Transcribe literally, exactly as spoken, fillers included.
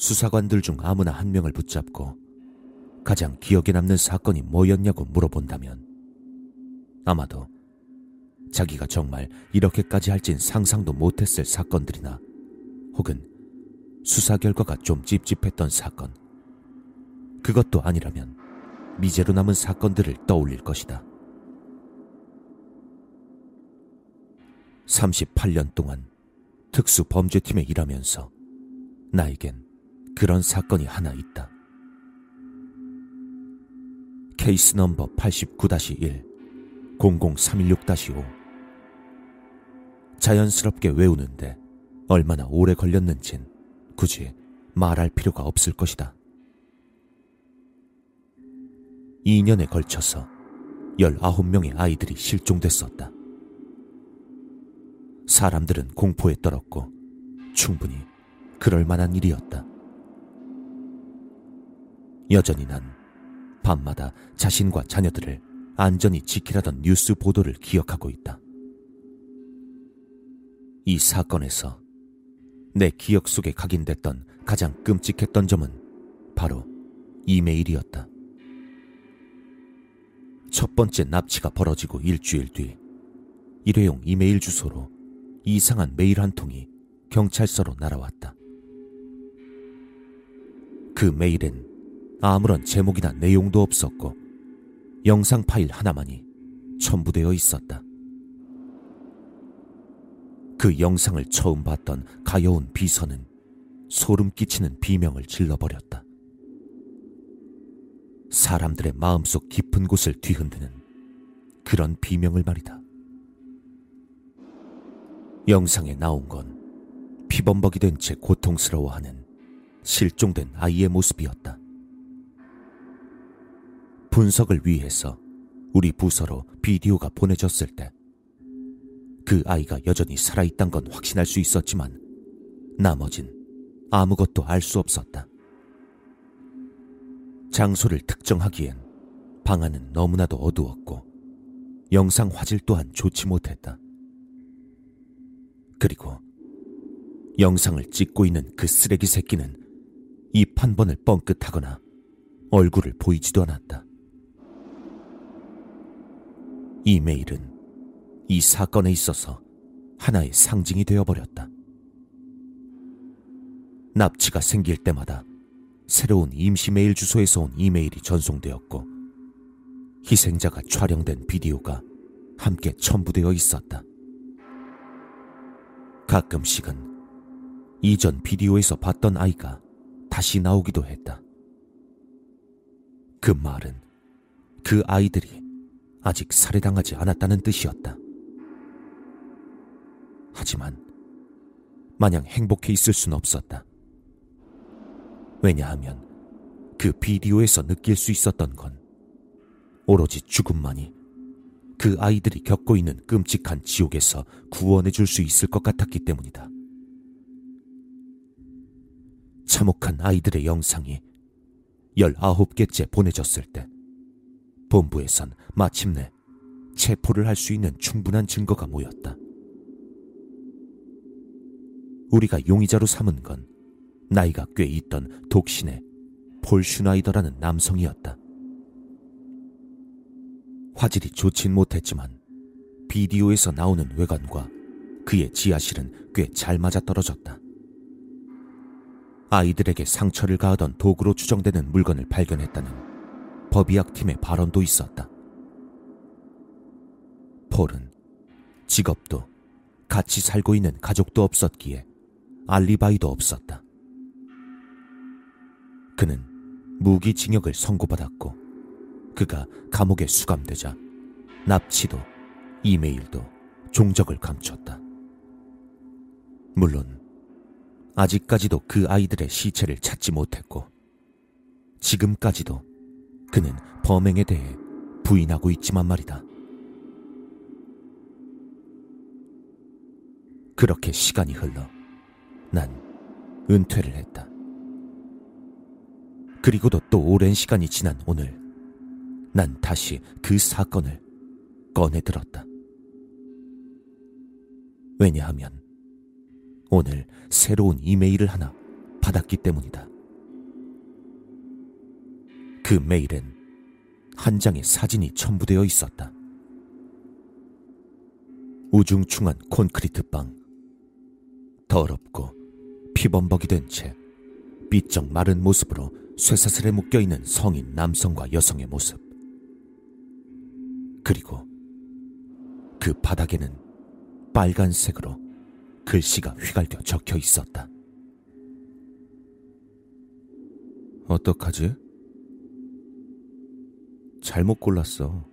수사관들 중 아무나 한 명을 붙잡고 가장 기억에 남는 사건이 뭐였냐고 물어본다면 아마도 자기가 정말 이렇게까지 할진 상상도 못했을 사건들이나 혹은 수사 결과가 좀 찝찝했던 사건, 그것도 아니라면 미제로 남은 사건들을 떠올릴 것이다. 삼십팔 년 동안 특수범죄팀에 일하면서 나에겐 그런 사건이 하나 있다. 케이스 넘버 팔십구 다시 일, 공공삼일육 다시 오. 자연스럽게 외우는데 얼마나 오래 걸렸는진 굳이 말할 필요가 없을 것이다. 이 년에 걸쳐서 열아홉 명의 아이들이 실종됐었다. 사람들은 공포에 떨었고 충분히 그럴 만한 일이었다. 여전히 난 밤마다 자신과 자녀들을 안전히 지키라던 뉴스 보도를 기억하고 있다. 이 사건에서 내 기억 속에 각인됐던 가장 끔찍했던 점은 바로 이메일이었다. 첫 번째 납치가 벌어지고 일주일 뒤 일회용 이메일 주소로 이상한 메일 한 통이 경찰서로 날아왔다. 그 메일엔 아무런 제목이나 내용도 없었고 영상 파일 하나만이 첨부되어 있었다. 그 영상을 처음 봤던 가여운 비서는 소름 끼치는 비명을 질러버렸다. 사람들의 마음속 깊은 곳을 뒤흔드는 그런 비명을 말이다. 영상에 나온 건 피범벅이 된 채 고통스러워하는 실종된 아이의 모습이었다. 분석을 위해서 우리 부서로 비디오가 보내졌을 때 그 아이가 여전히 살아있단 건 확신할 수 있었지만 나머진 아무것도 알 수 없었다. 장소를 특정하기엔 방안은 너무나도 어두웠고 영상 화질 또한 좋지 못했다. 그리고 영상을 찍고 있는 그 쓰레기 새끼는 입 한 번을 뻥끗하거나 얼굴을 보이지도 않았다. 이 메일은 이 사건에 있어서 하나의 상징이 되어버렸다. 납치가 생길 때마다 새로운 임시 메일 주소에서 온 이메일이 전송되었고 희생자가 촬영된 비디오가 함께 첨부되어 있었다. 가끔씩은 이전 비디오에서 봤던 아이가 다시 나오기도 했다. 그 말은 그 아이들이 아직 살해당하지 않았다는 뜻이었다. 하지만 마냥 행복해 있을 순 없었다. 왜냐하면 그 비디오에서 느낄 수 있었던 건 오로지 죽음만이 그 아이들이 겪고 있는 끔찍한 지옥에서 구원해 줄 수 있을 것 같았기 때문이다. 참혹한 아이들의 영상이 열아홉 개째 보내졌을 때 본부에선 마침내 체포를 할 수 있는 충분한 증거가 모였다. 우리가 용의자로 삼은 건 나이가 꽤 있던 독신의 폴 슈나이더라는 남성이었다. 화질이 좋진 못했지만 비디오에서 나오는 외관과 그의 지하실은 꽤 잘 맞아떨어졌다. 아이들에게 상처를 가하던 도구로 추정되는 물건을 발견했다는 법의학팀의 발언도 있었다. 폴은 직업도 같이 살고 있는 가족도 없었기에 알리바이도 없었다. 그는 무기징역을 선고받았고 그가 감옥에 수감되자 납치도 이메일도 종적을 감췄다. 물론 아직까지도 그 아이들의 시체를 찾지 못했고 지금까지도 그는 범행에 대해 부인하고 있지만 말이다. 그렇게 시간이 흘러 난 은퇴를 했다. 그리고도 또 오랜 시간이 지난 오늘 난 다시 그 사건을 꺼내들었다. 왜냐하면 오늘 새로운 이메일을 하나 받았기 때문이다. 그 메일엔 한 장의 사진이 첨부되어 있었다. 우중충한 콘크리트 방, 더럽고 피범벅이 된 채 삐쩍 마른 모습으로 쇠사슬에 묶여있는 성인 남성과 여성의 모습, 그리고 그 바닥에는 빨간색으로 글씨가 휘갈겨 적혀 있었다. 어떡하지? 잘못 골랐어.